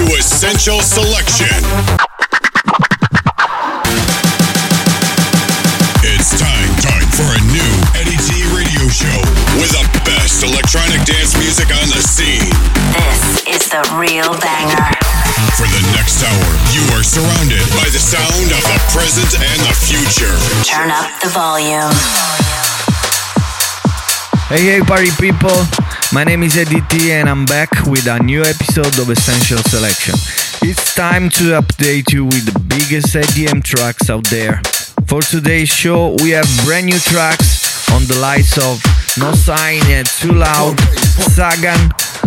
to Essential Selection. It's time for a new NET radio show with the best electronic dance music on the scene. This is the real banger. For the next hour, you are surrounded by the sound of the present and the future. Turn up the volume. Hey, party people. My name is ADT and I'm back with a new episode of Essential Selection. It's time to update you with the biggest EDM tracks out there. For today's show, we have brand new tracks on the likes of Nø Signe, Twoloud, Sagan,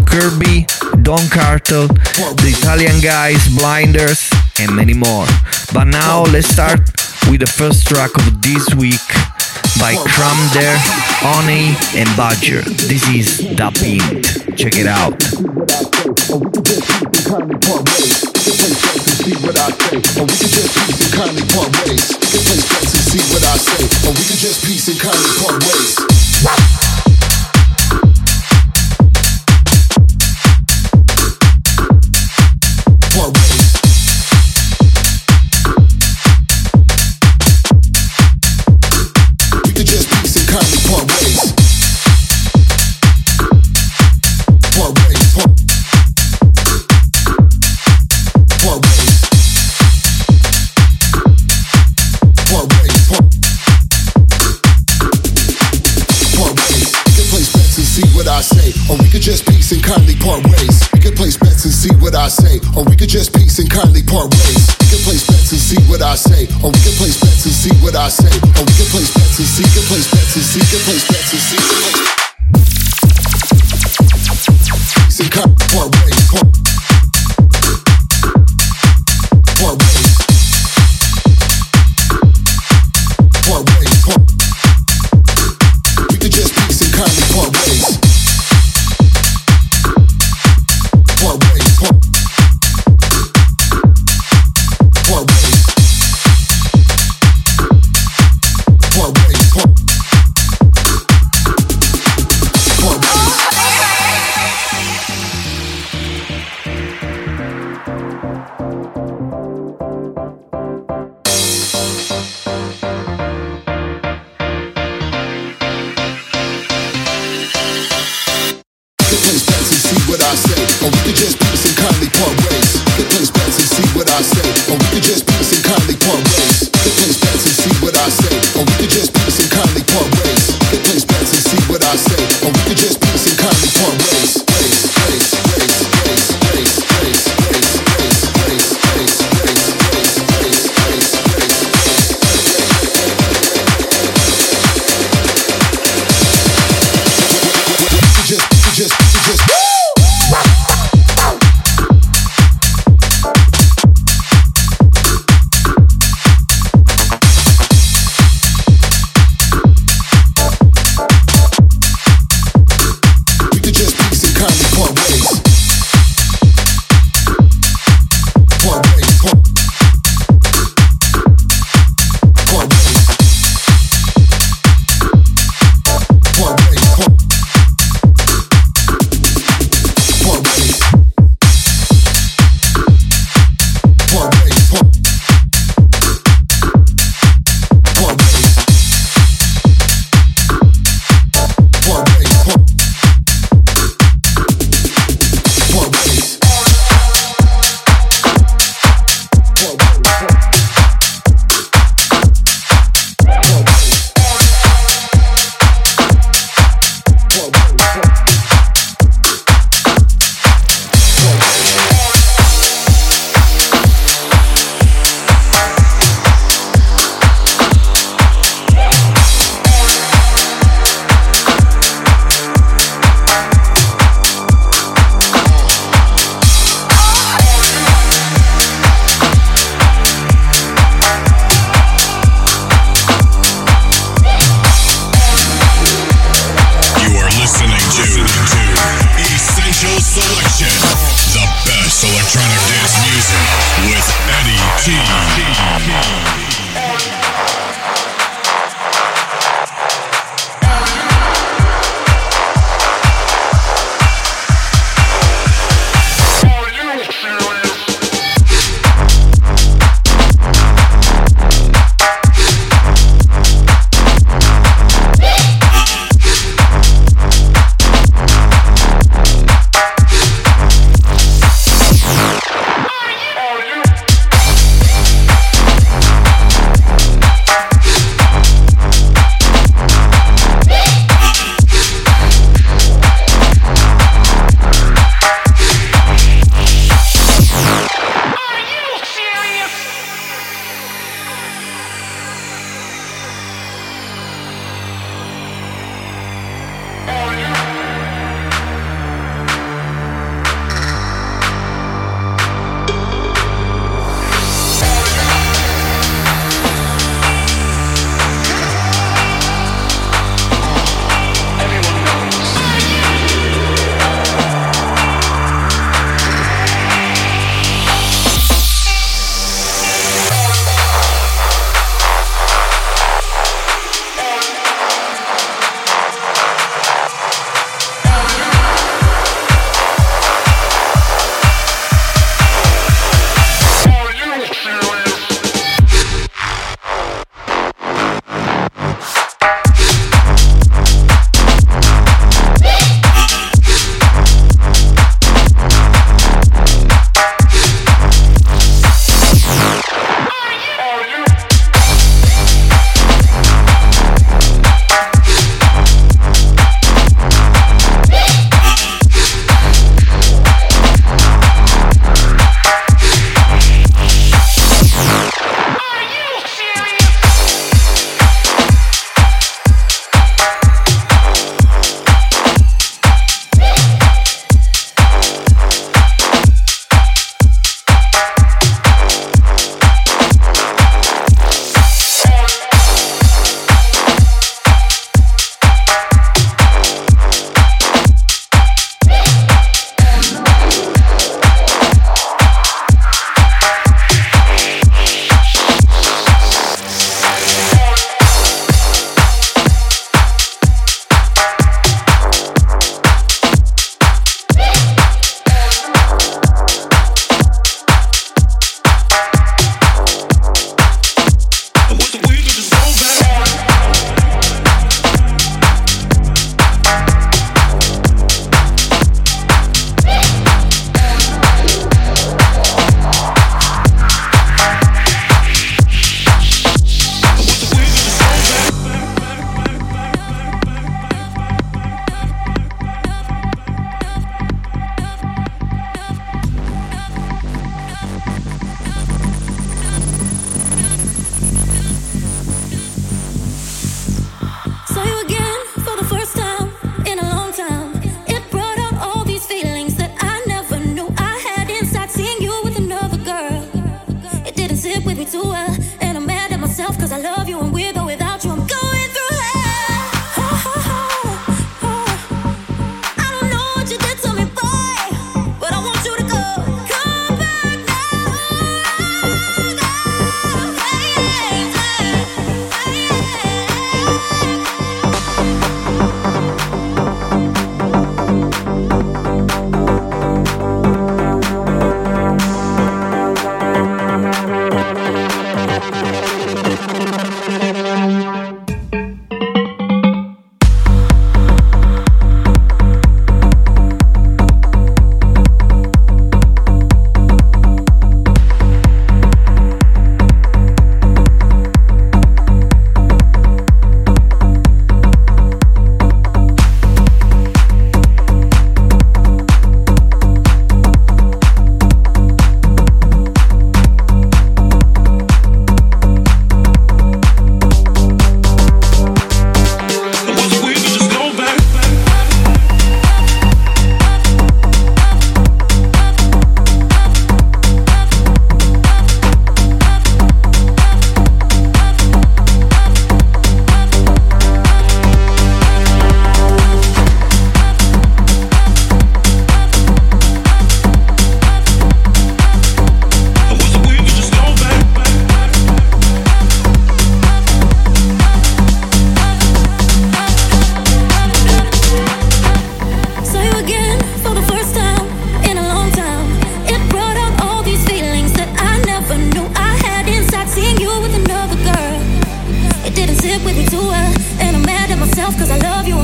Curbi, Don Cartel, the Italian guys, Blinders, and many more. But now let's start with the first track of this week by Kramder, Honey and Badger. This is Da Pinte. Check it out.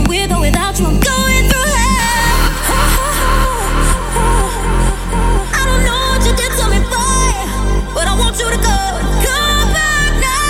with or without you, I'm going through hell. I don't know what you did to me, boy, but I want you to go. Come back now.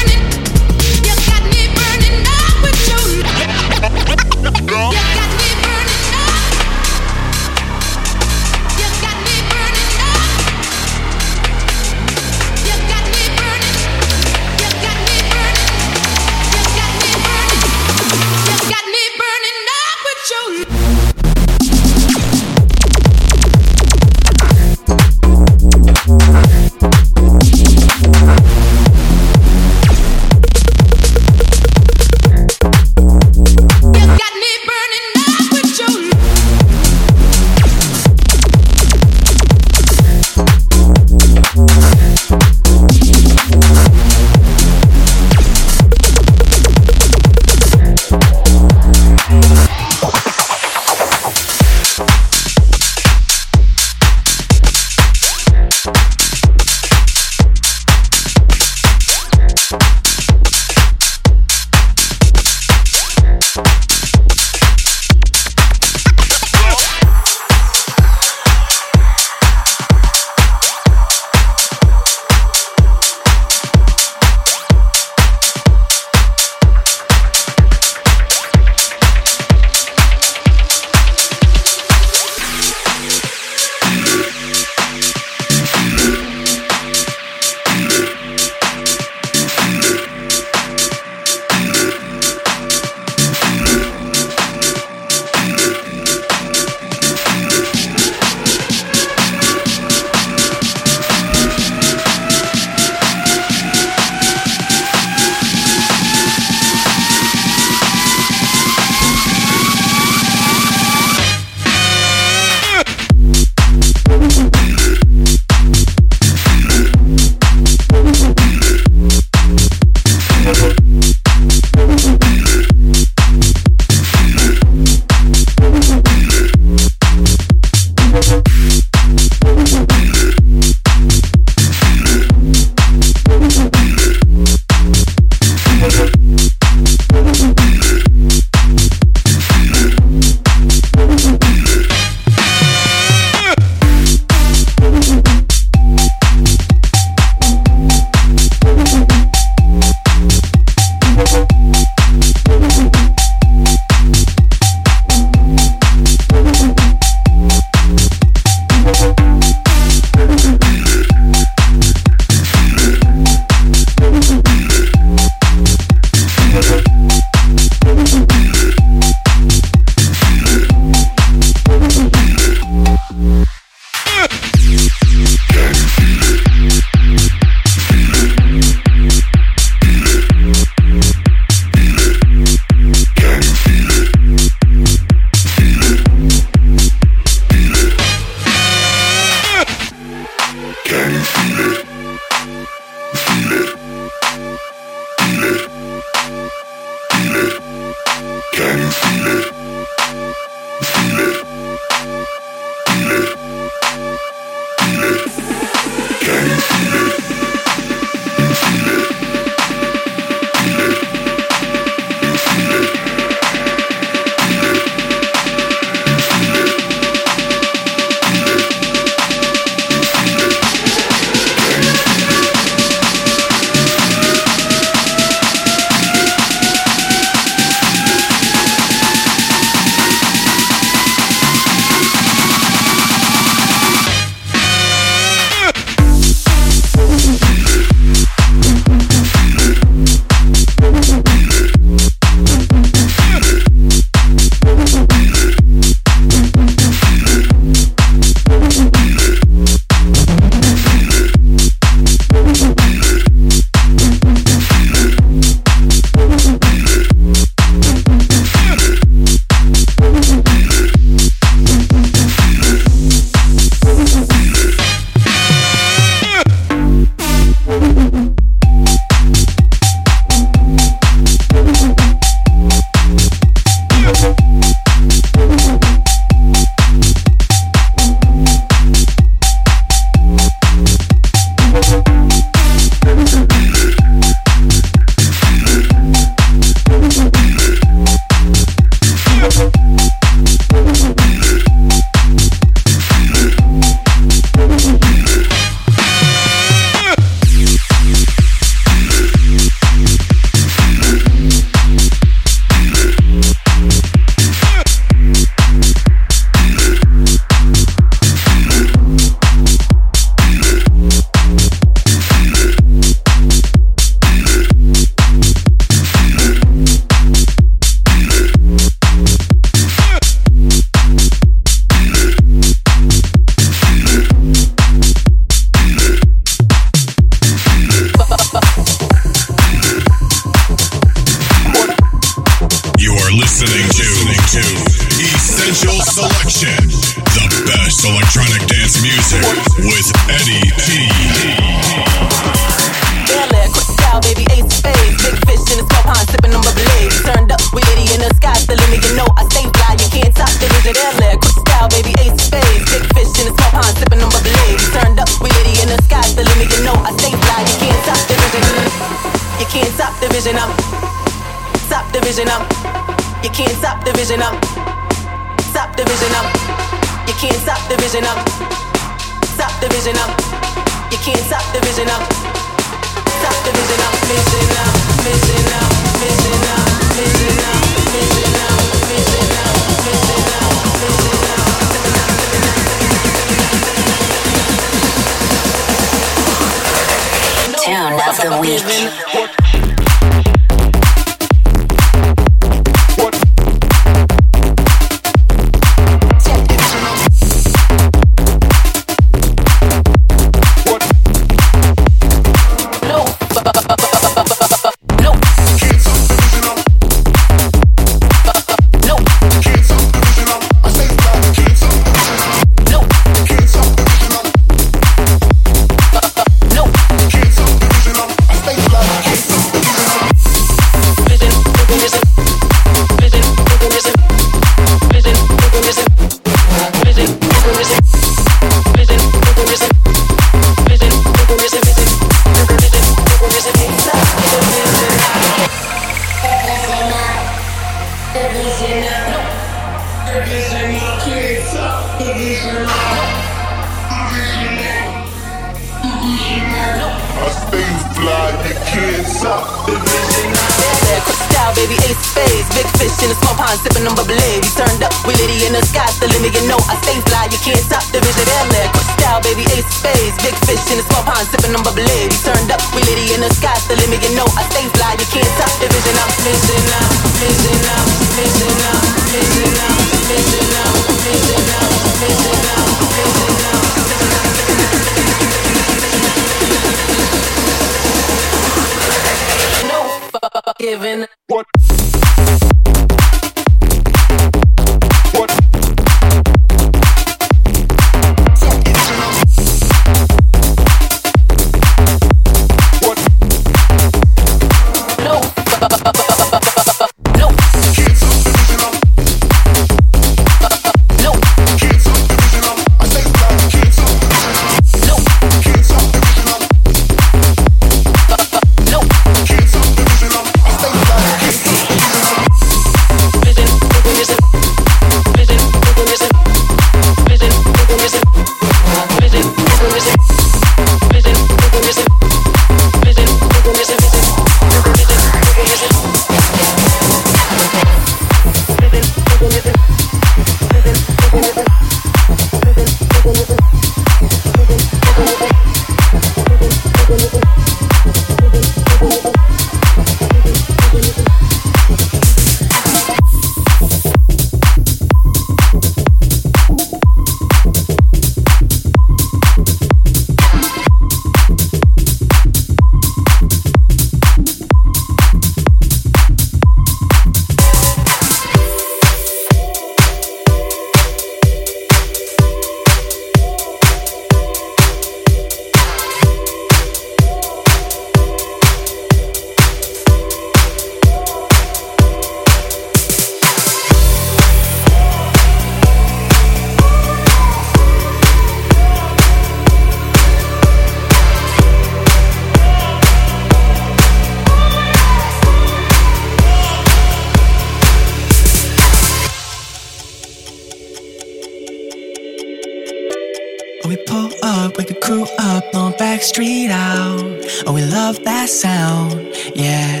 back street out. Oh, we love that sound, yeah.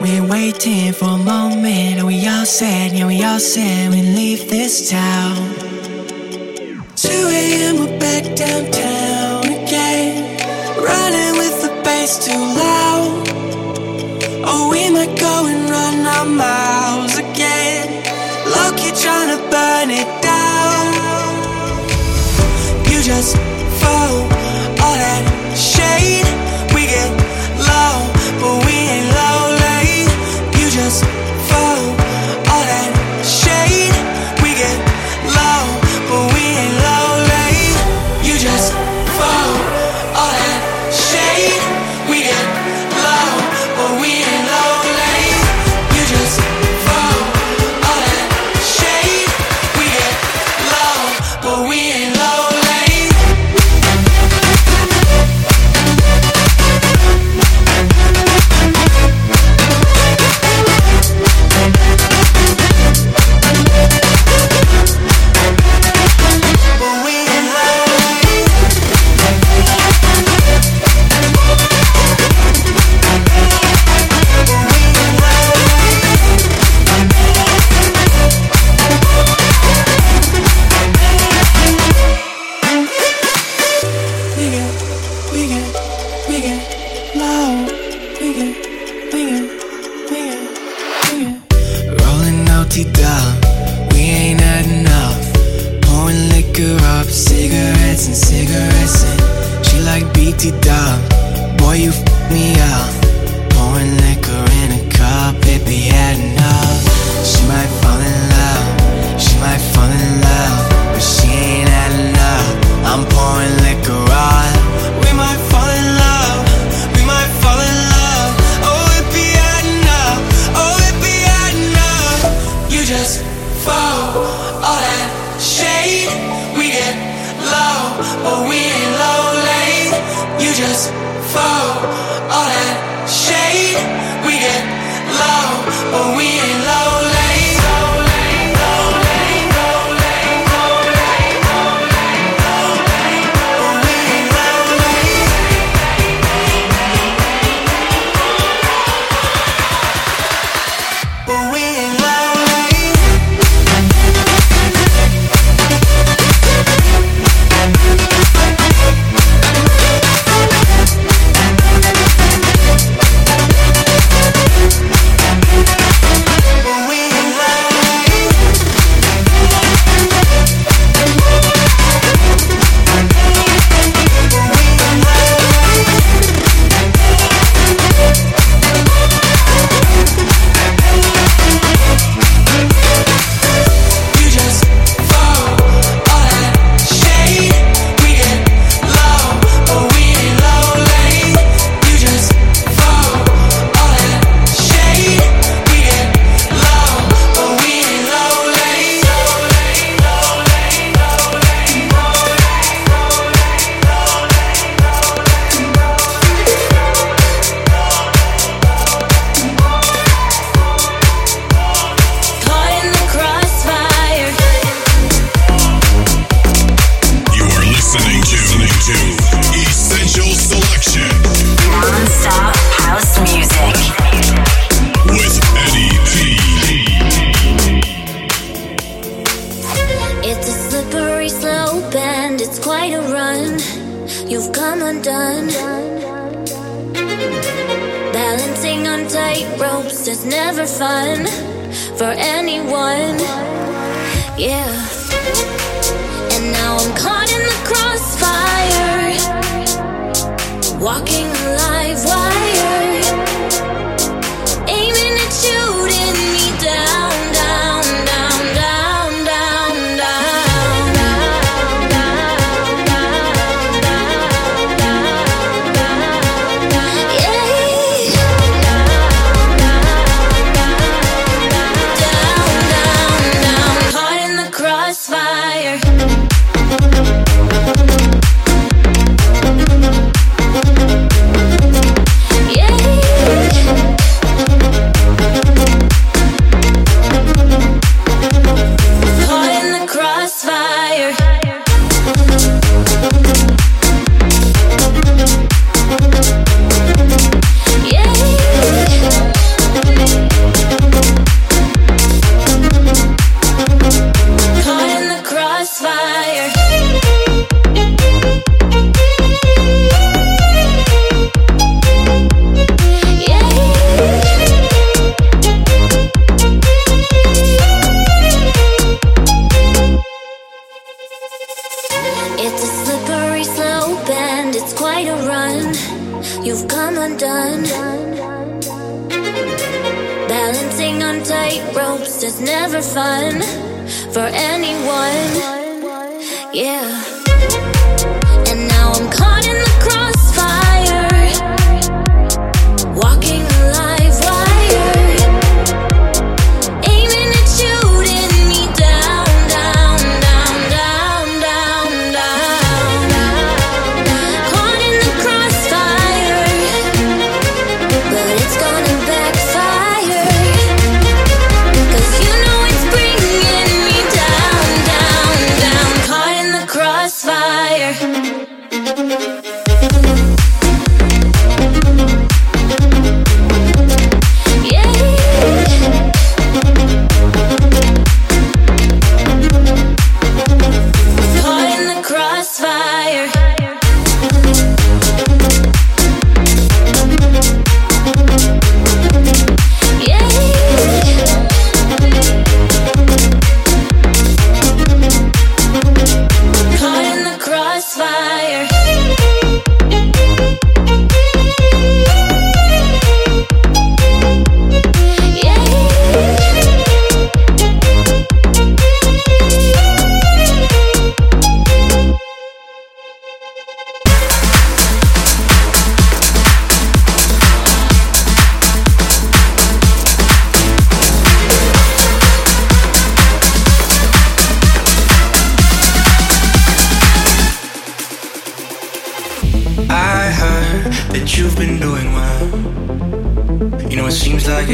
We're waiting for a moment. Oh, we all said, yeah, we all said we leave this town. 2 a.m. we're back downtown again, running with the bass too loud. Oh, we might go and run our miles again, low-key trying to burn it down. You just follow all that shade. We get low, but we ain't low late. You just follow all that shade. We get low, but we ain't low late. You just follow all that shade. We get low, but we ain't low late. You just follow all that shade. We get low, but we ain't low. Yeah. undone, you've come undone. Balancing on tight ropes is never fun for anyone. Yeah. And now I'm caught in the crossfire, walking a live wire.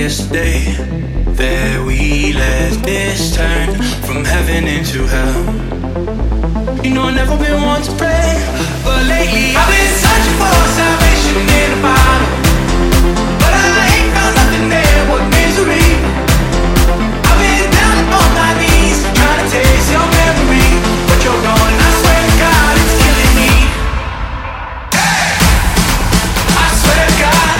Yesterday that we let this turn from heaven into hell. You know I've never been one to pray, but lately I've been searching for salvation in a bottle. But I ain't found nothing there but misery. I've been down on my knees trying to taste your memory, but you're gone. I swear to God, it's killing me. Hey! I swear to God.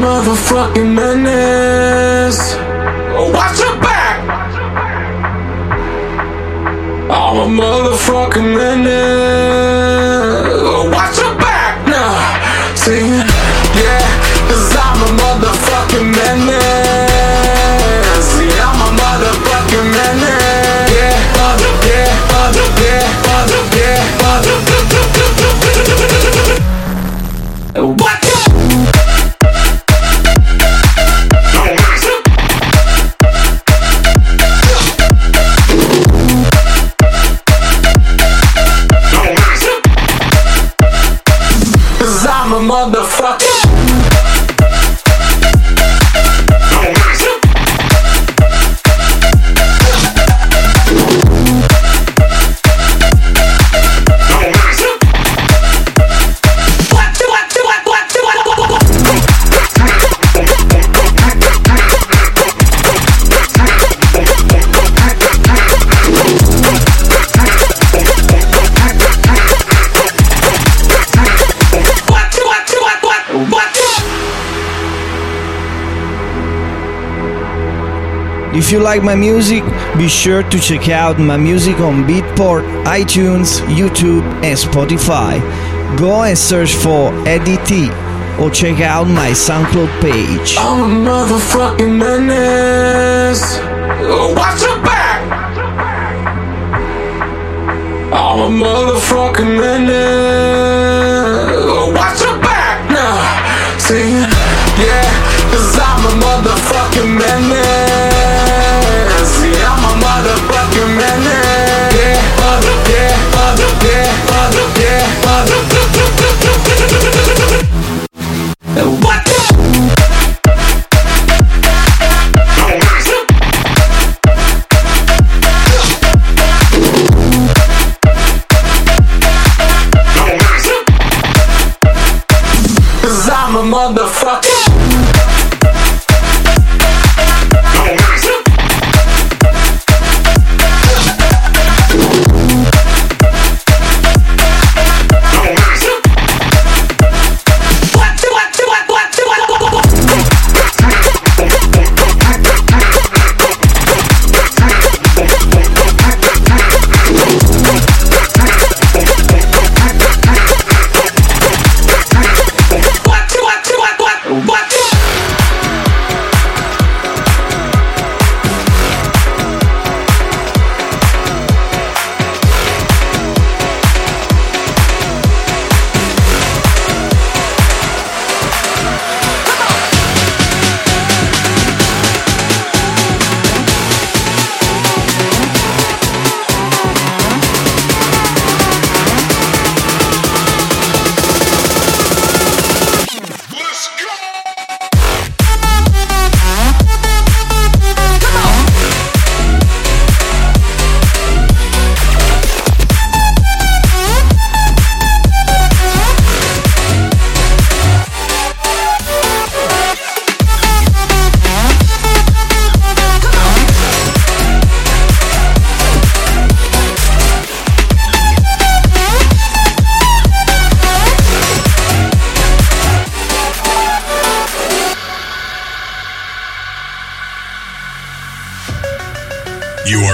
motherfucking menace. Watch your back. I'm a motherfucking menace. Watch your back now. See, yeah, 'cause I'm a motherfucking menace. See, I'm a motherfucking menace. Yeah, mother, yeah, mother, yeah, mother, yeah, mother. What? If you like my music, be sure to check out my music on Beatport, iTunes, YouTube and Spotify. Go and search for EDT or check out my Soundcloud page. I'm a motherfucking menace. Watch your back. I'm a motherfucking menace. Watch your back now. See, yeah, 'cause I'm a motherfucking menace. Motherfucking menace, yeah, mother, yeah, mother, yeah, mother, yeah, mother. What the? Cause I'm a motherfucker.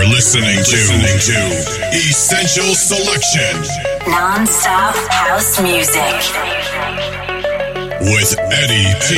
Listening to Essential Selection, non-stop house music with Eddie T.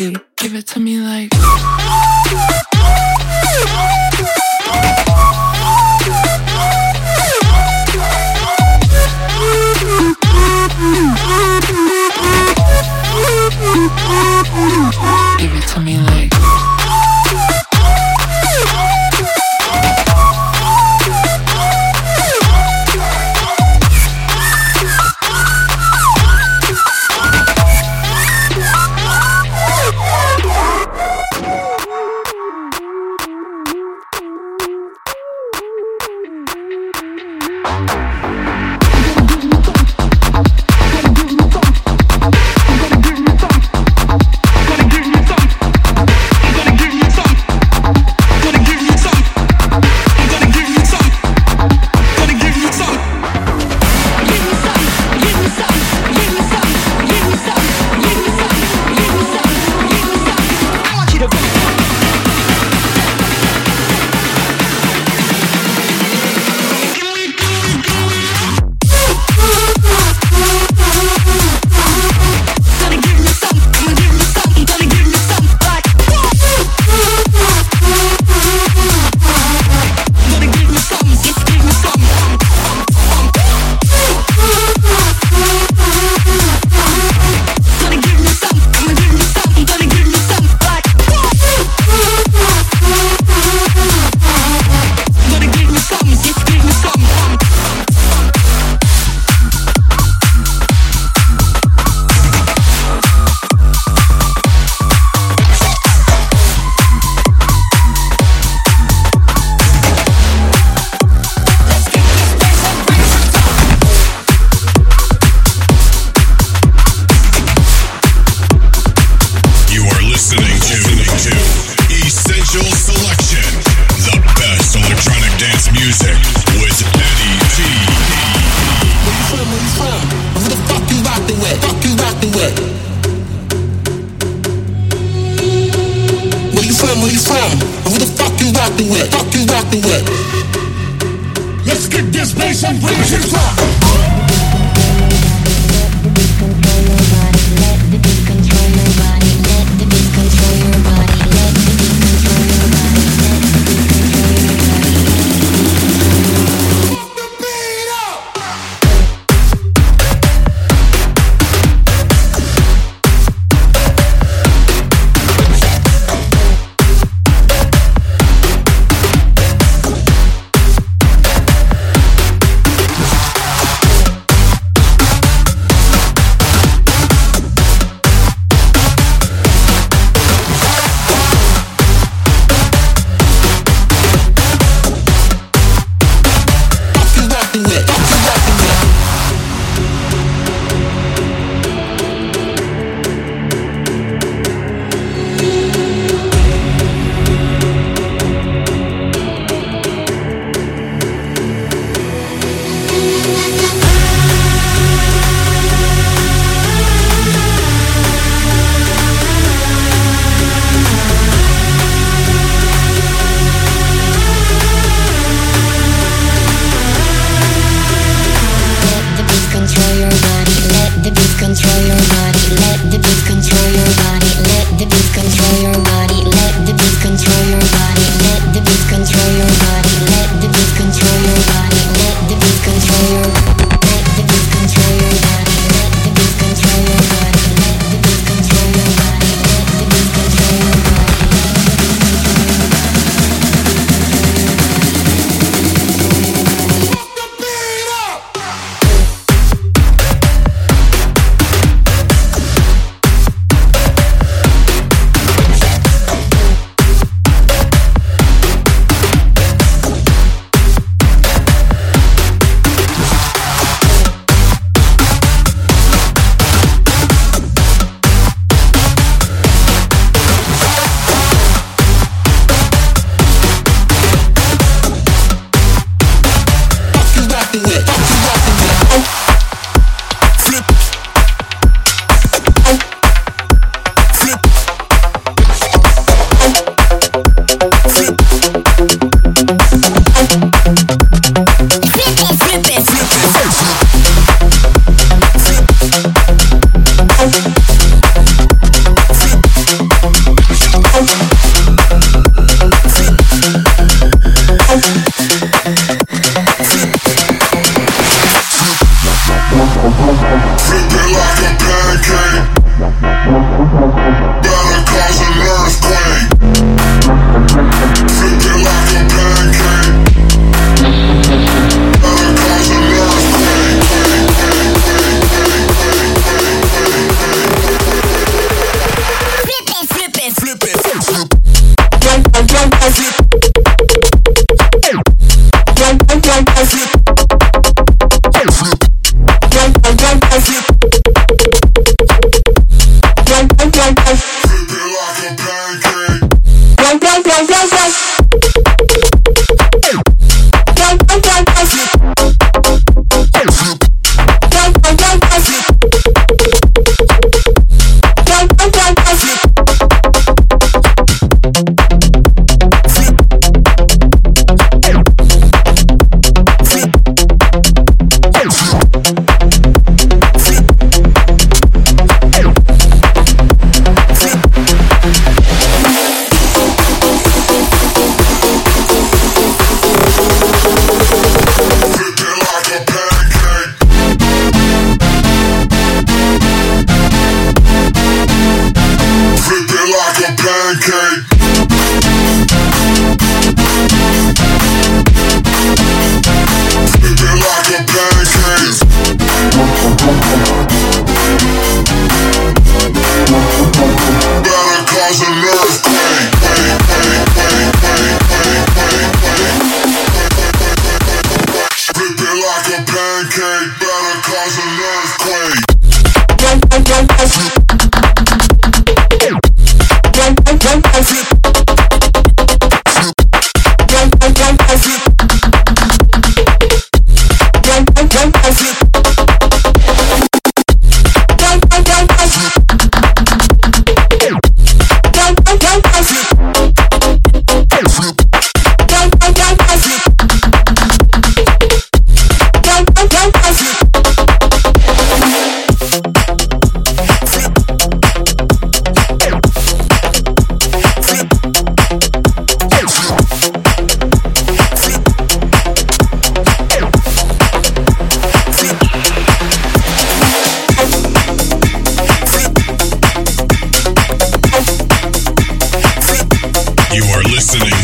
nasty. Give it to me like. Give it to me like.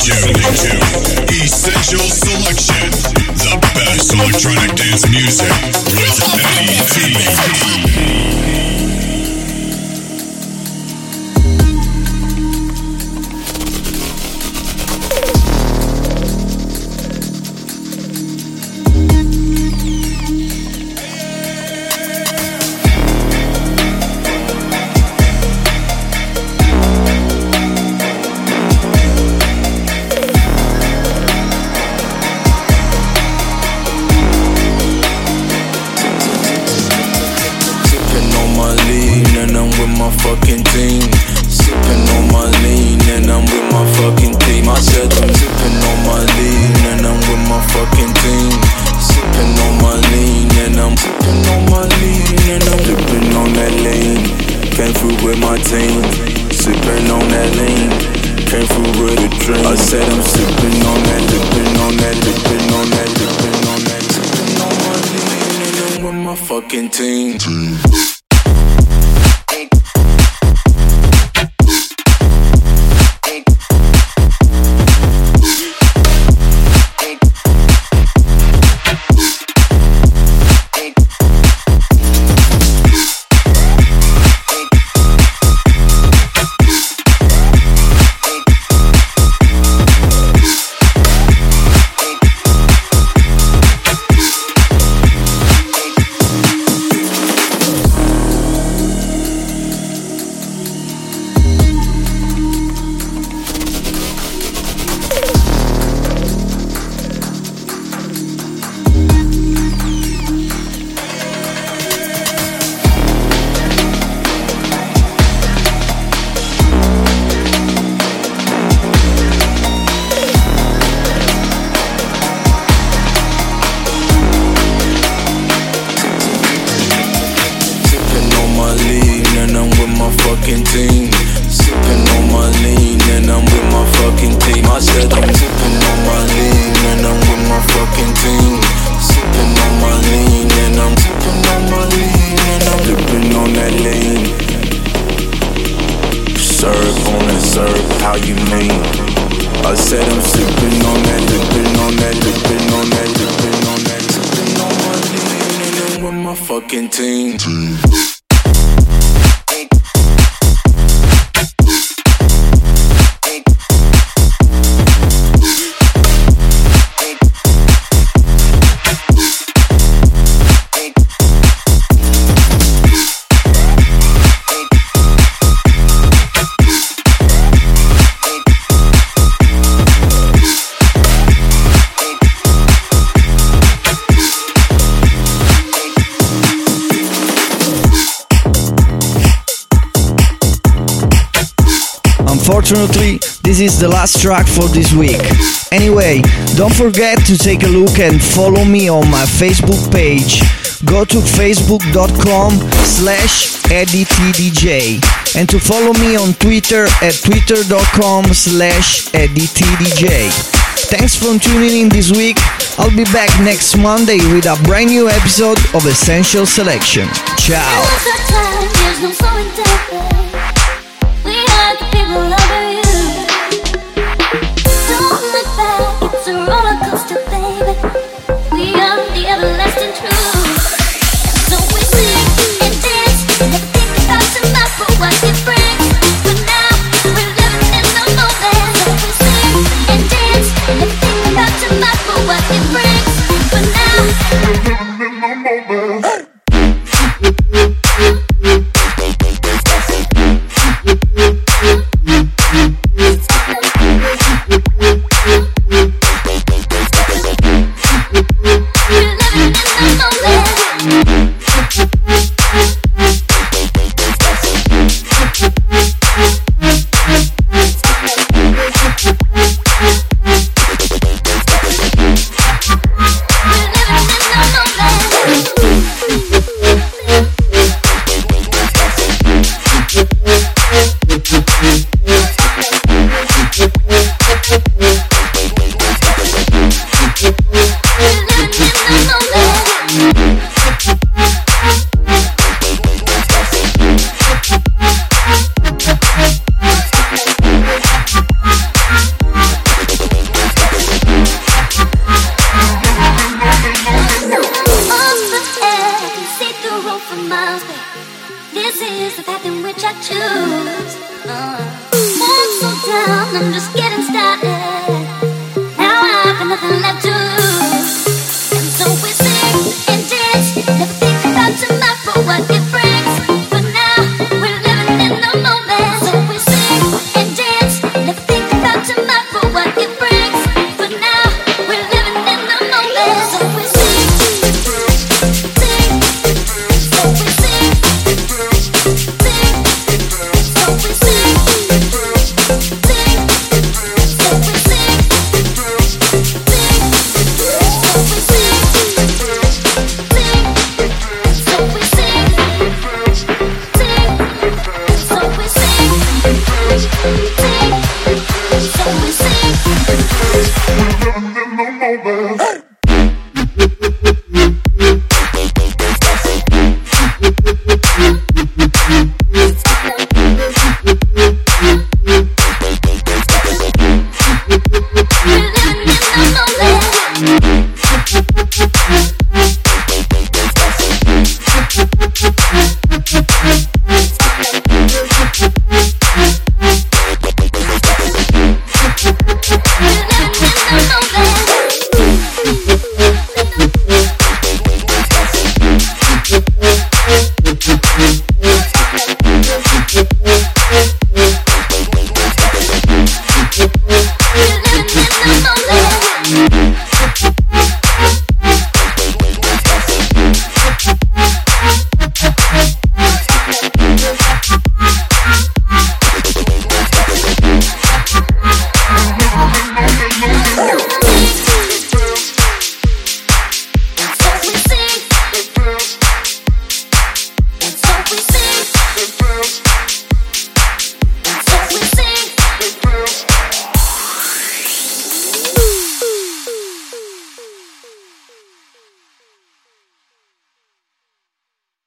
Listening to Essential Selection, the best electronic dance music with Eddie V. Unfortunately, this is the last track for this week. Anyway, don't forget to take a look and follow me on my Facebook page. Go to facebook.com/EddieTDJ and to follow me on Twitter at twitter.com/EddieTDJ. Thanks for tuning in this week. I'll be back next Monday with a brand new episode of Essential Selection. Ciao! It's a roller coaster, baby. We are the everlasting truth. So we sing and dance and think about tomorrow, what it brings. But now we're living in the moment. So we sing and dance and think about tomorrow, what it brings. But now we're living in the moment.